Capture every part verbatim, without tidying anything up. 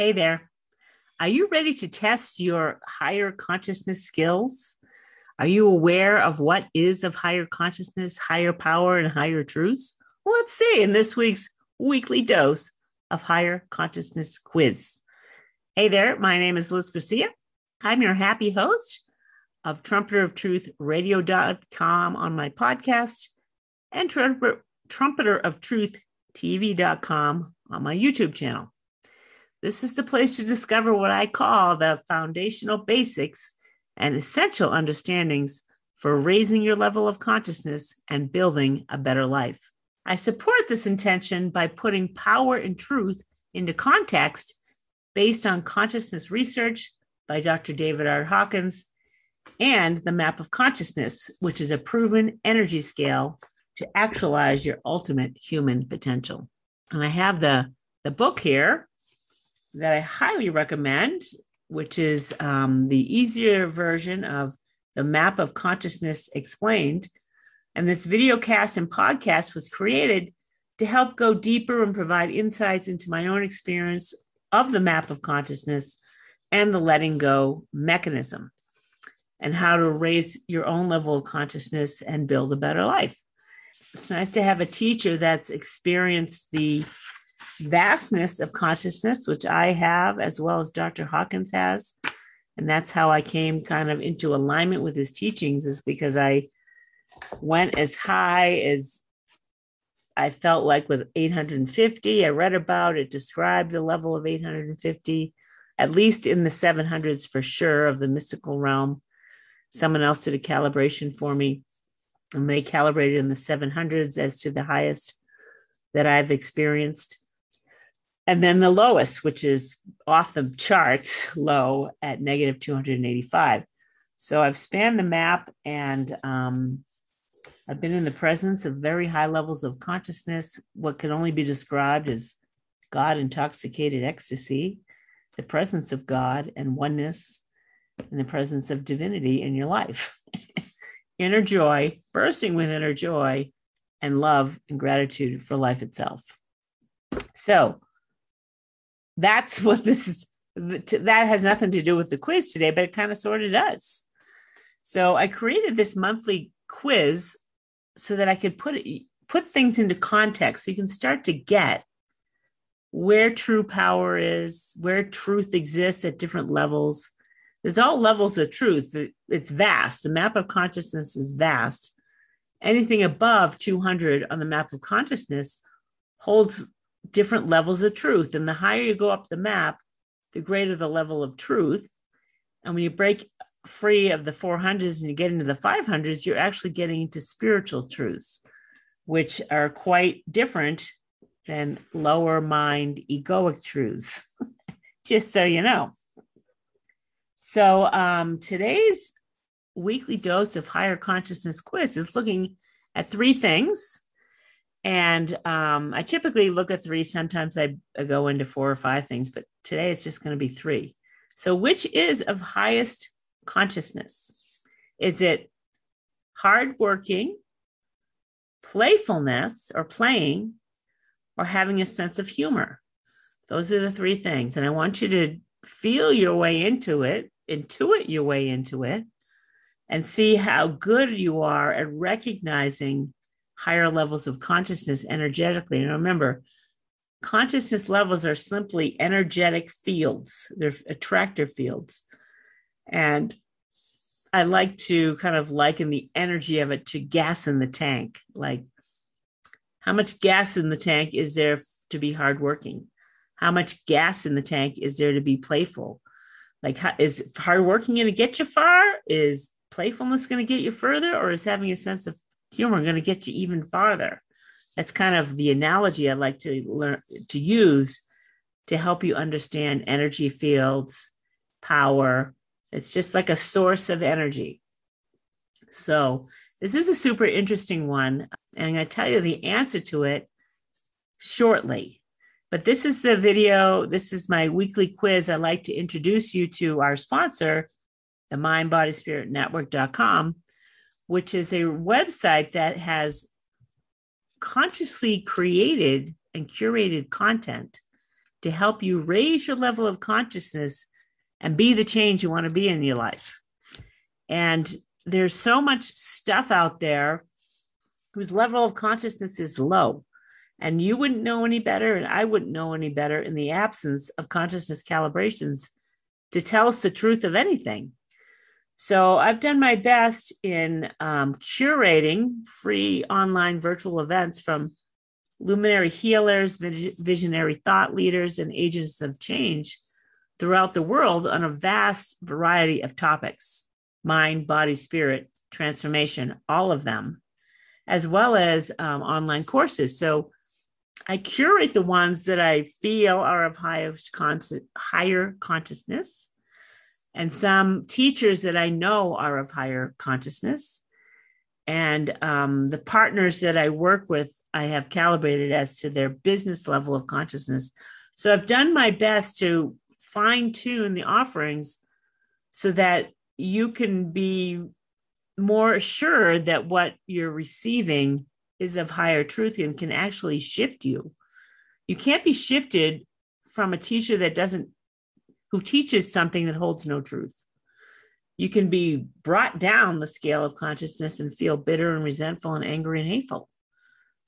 Hey there. Are you ready to test your higher consciousness skills? Are you aware of what is of higher consciousness, higher power, and higher truths? Well, let's see in this week's weekly dose of higher consciousness quiz. Hey there, my name is Liz Garcia. I'm your happy host of Trumpeter of Truth Radio dot com on my podcast and Trumpeter of Truth T V dot com on my YouTube channel. This is the place to discover what I call the foundational basics and essential understandings for raising your level of consciousness and building a better life. I support this intention by putting power and truth into context based on consciousness research by Doctor David R. Hawkins and the Map of Consciousness, which is a proven energy scale to actualize your ultimate human potential. And I have the, the book here that I highly recommend, which is um, the easier version of the Map of Consciousness Explained. And this video cast and podcast was created to help go deeper and provide insights into my own experience of the Map of Consciousness and the letting go mechanism and how to raise your own level of consciousness and build a better life. It's nice to have a teacher that's experienced the vastness of consciousness, which I have, as well as Doctor Hawkins has. And that's how I came kind of into alignment with his teachings, is because I went as high as I felt like was eight hundred fifty. I read about it, described the level of eight hundred fifty, at least in the seven hundreds for sure, of the mystical realm. Someone else did a calibration for me, and they calibrated in the seven hundreds as to the highest that I've experienced. And then the lowest, which is off the charts low at negative two hundred eighty-five. So I've spanned the map, and um, I've been in the presence of very high levels of consciousness, what can only be described as God-intoxicated ecstasy, the presence of God and oneness, and the presence of divinity in your life. Inner joy, bursting with inner joy, and love and gratitude for life itself. So that's what this is. That has nothing to do with the quiz today, but it kind of sort of does. So I created this monthly quiz so that I could put it, put things into context, so you can start to get where true power is, where truth exists at different levels. There's all levels of truth. It's vast. The Map of Consciousness is vast. Anything above two hundred on the Map of Consciousness holds different levels of truth. And the higher you go up the map, the greater the level of truth. And when you break free of the four hundreds and you get into the five hundreds, you're actually getting into spiritual truths, which are quite different than lower mind egoic truths, just so you know. So um, today's weekly dose of higher consciousness quiz is looking at three things. And um, I typically look at three. Sometimes I, I go into four or five things, but today it's just going to be three. So which is of highest consciousness? Is it hardworking, playfulness or playing, or having a sense of humor? Those are the three things. And I want you to feel your way into it, intuit your way into it, and see how good you are at recognizing higher levels of consciousness energetically. And remember, consciousness levels are simply energetic fields. They're attractor fields. And I like to kind of liken the energy of it to gas in the tank. Like, how much gas in the tank is there to be hardworking? How much gas in the tank is there to be playful? Like, how, is hardworking going to get you far? Is playfulness going to get you further, or is having a sense of humor going to get you even farther? That's kind of the analogy I like to learn to use to help you understand energy fields, power. It's just like a source of energy. So this is a super interesting one, and I'm going to tell you the answer to it shortly. But this is the video. This is my weekly quiz. I'd like to introduce you to our sponsor, the Mind-Body-Spirit Network dot com, which is a website that has consciously created and curated content to help you raise your level of consciousness and be the change you want to be in your life. And there's so much stuff out there whose level of consciousness is low. And you wouldn't know any better, and I wouldn't know any better in the absence of consciousness calibrations to tell us the truth of anything. So I've done my best in um, curating free online virtual events from luminary healers, visionary thought leaders, and agents of change throughout the world on a vast variety of topics: mind, body, spirit, transformation, all of them, as well as um, online courses. So I curate the ones that I feel are of higher, con- higher consciousness, and some teachers that I know are of higher consciousness. And um, the partners that I work with, I have calibrated as to their business level of consciousness. So I've done my best to fine tune the offerings so that you can be more assured that what you're receiving is of higher truth and can actually shift you. You can't be shifted from a teacher that doesn't, who teaches something that holds no truth. You can be brought down the scale of consciousness and feel bitter and resentful and angry and hateful,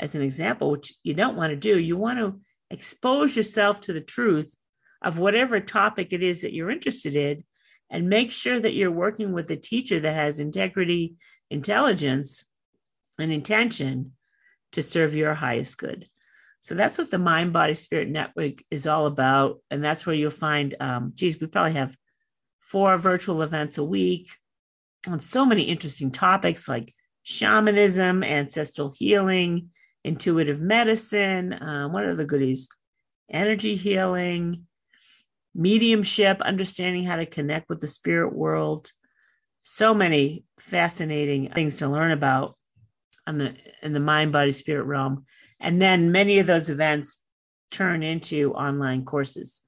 as an example, which you don't want to do. You want to expose yourself to the truth of whatever topic it is that you're interested in, and make sure that you're working with a teacher that has integrity, intelligence, and intention to serve your highest good. So that's what the Mind-Body-Spirit Network is all about. And that's where you'll find, um, geez, we probably have four virtual events a week on so many interesting topics like shamanism, ancestral healing, intuitive medicine, uh, what are the goodies? Energy healing, mediumship, understanding how to connect with the spirit world. So many fascinating things to learn about on the, in the mind, body, spirit realm. And then many of those events turn into online courses.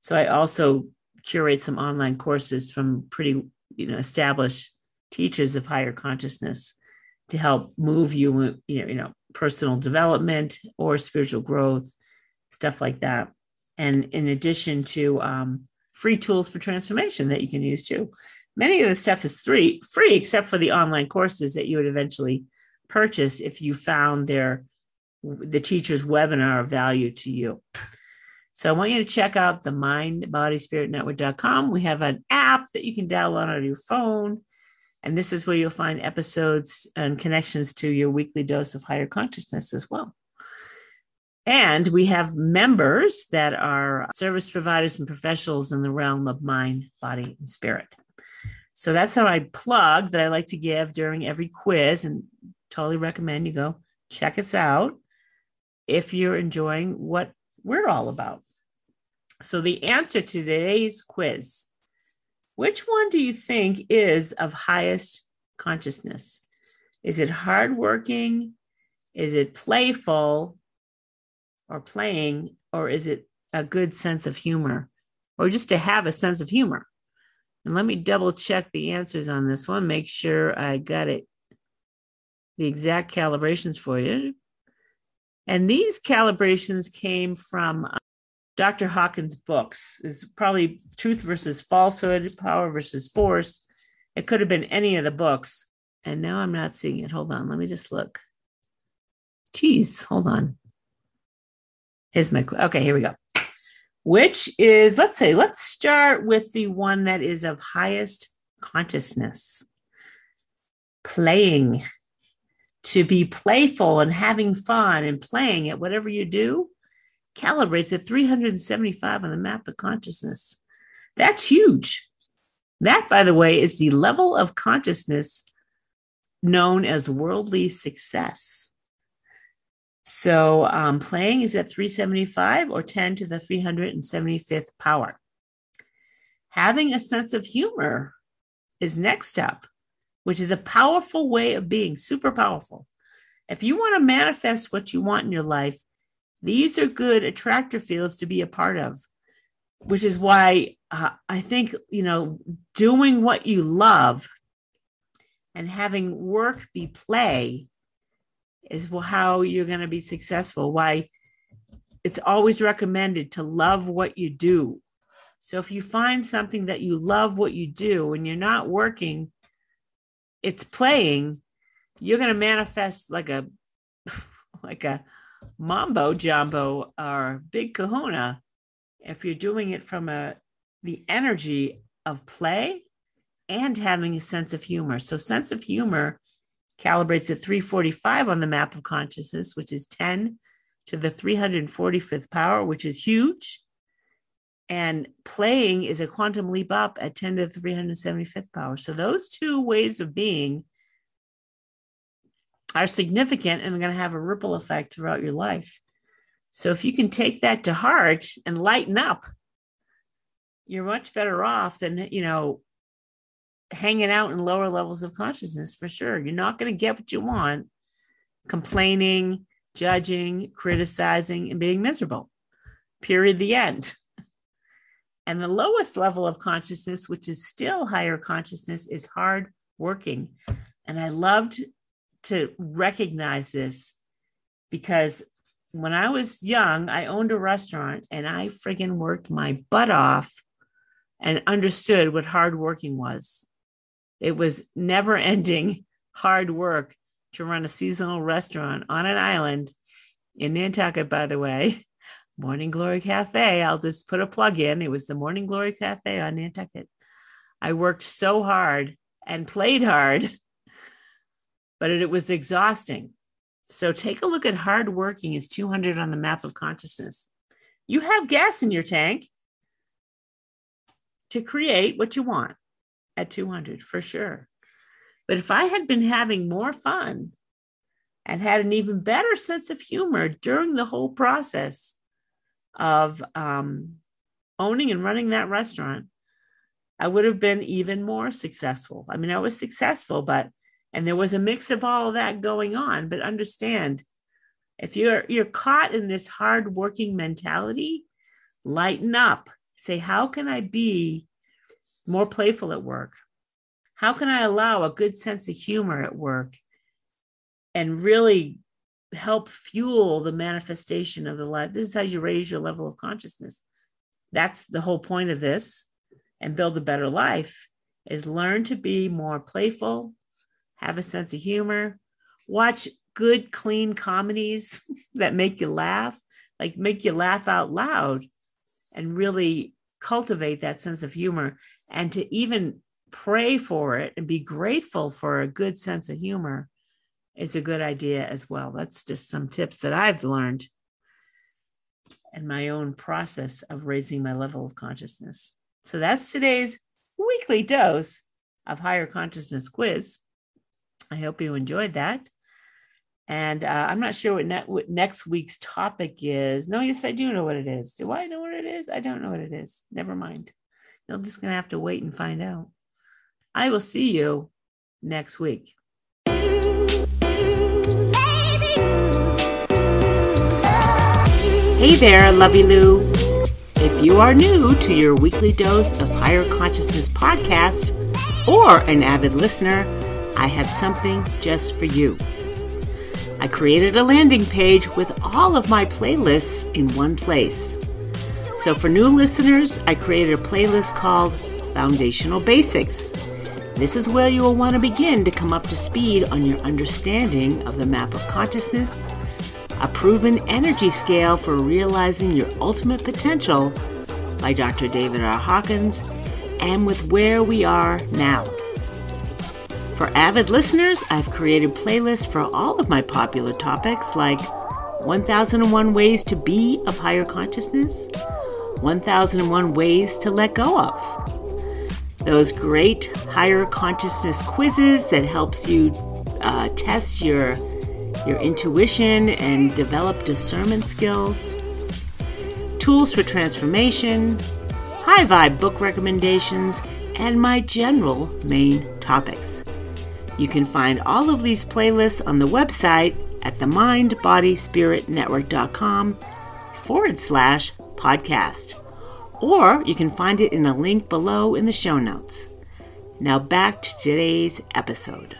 So I also curate some online courses from pretty, you know, established teachers of higher consciousness to help move you, you know, you know, personal development or spiritual growth, stuff like that. And in addition to um, free tools for transformation that you can use too. Many of the stuff is free, free, except for the online courses that you would eventually purchase if you found their the teacher's webinar of value to you. So I want you to check out the mind body spirit network dot com. We have an app that you can download on your phone. And this is where you'll find episodes and connections to your weekly dose of higher consciousness as well. And we have members that are service providers and professionals in the realm of mind, body, and spirit. So that's how I plug that I like to give during every quiz, and totally recommend you go check us out if you're enjoying what we're all about. So the answer to today's quiz: which one do you think is of highest consciousness? Is it hardworking? Is it playful? Or playing, or is it a good sense of humor, or just to have a sense of humor? And let me double check the answers on this one, make sure I got it, the exact calibrations for you. And these calibrations came from uh, Doctor Hawkins' books. It's probably Truth versus Falsehood, Power versus Force. It could have been any of the books. And now I'm not seeing it. Hold on, let me just look. Geez, hold on. Here's my, okay, here we go. Which is, let's say, let's start with the one that is of highest consciousness. Playing. To be playful and having fun and playing at whatever you do calibrates at three hundred seventy-five on the map of consciousness. That's huge. That, by the way, is the level of consciousness known as worldly success. So um, playing is at three seventy-five or ten to the three hundred seventy-fifth power. Having a sense of humor is next up, which is a powerful way of being, super powerful. If you want to manifest what you want in your life, these are good attractor fields to be a part of, which is why uh, I think, you know, doing what you love and having work be play is how you're going to be successful. Why it's always recommended to love what you do. So if you find something that you love what you do and you're not working, it's playing, you're going to manifest like a, like a mambo jumbo or big kahuna. If you're doing it from a, the energy of play and having a sense of humor. So sense of humor calibrates at three forty-five on the map of consciousness, which is ten to the three hundred forty-fifth power, which is huge. And playing is a quantum leap up at ten to the three hundred seventy-fifth power. So those two ways of being are significant and are going to have a ripple effect throughout your life. So if you can take that to heart and lighten up, you're much better off than, you know, hanging out in lower levels of consciousness for sure. You're not going to get what you want, complaining, judging, criticizing, and being miserable. Period. The end. And the lowest level of consciousness, which is still higher consciousness, is hard working. And I loved to recognize this because when I was young, I owned a restaurant and I friggin' worked my butt off and understood what hard working was. It was never ending hard work to run a seasonal restaurant on an island in Nantucket, by the way. Morning Glory Cafe. I'll just put a plug in. It was the Morning Glory Cafe on Nantucket. I worked so hard and played hard, but it, it was exhausting. So take a look at hard working is two hundred on the map of consciousness. You have gas in your tank to create what you want at two hundred for sure. But if I had been having more fun and had an even better sense of humor during the whole process of um, owning and running that restaurant, I would have been even more successful. I mean, I was successful, but, and there was a mix of all of that going on, but understand if you're, you're caught in this hard working mentality, lighten up, say, how can I be more playful at work? How can I allow a good sense of humor at work and really help fuel the manifestation of the life? This is how you raise your level of consciousness. That's the whole point of this. And build a better life is learn to be more playful, have a sense of humor, watch good, clean comedies that make you laugh, like make you laugh out loud, and really cultivate that sense of humor, and to even pray for it and be grateful for a good sense of humor is a good idea as well. That's just some tips that I've learned in my own process of raising my level of consciousness. So that's today's weekly dose of higher consciousness quiz. I hope you enjoyed that. And uh, I'm not sure what, ne- what next week's topic is. No, yes, I do know what it is. Do I know what it is? I don't know what it is. Never mind. You're just going to have to wait and find out. I will see you next week. Hey there, Lovey Lou. If you are new to your weekly dose of higher consciousness podcast or an avid listener, I have something just for you. I created a landing page with all of my playlists in one place. So for new listeners, I created a playlist called Foundational Basics. This is where you will want to begin to come up to speed on your understanding of the map of consciousness, a proven energy scale for realizing your ultimate potential by Doctor David R. Hawkins, and with where we are now. For avid listeners, I've created playlists for all of my popular topics like one thousand one Ways to Be of Higher Consciousness, one thousand one Ways to Let Go of, those great higher consciousness quizzes that helps you uh, test your your intuition and develop discernment skills, tools for transformation, high vibe book recommendations, and my general main topics. You can find all of these playlists on the website at the mind body spirit network dot com forward slash podcast, or you can find it in the link below in the show notes. Now back to today's episode.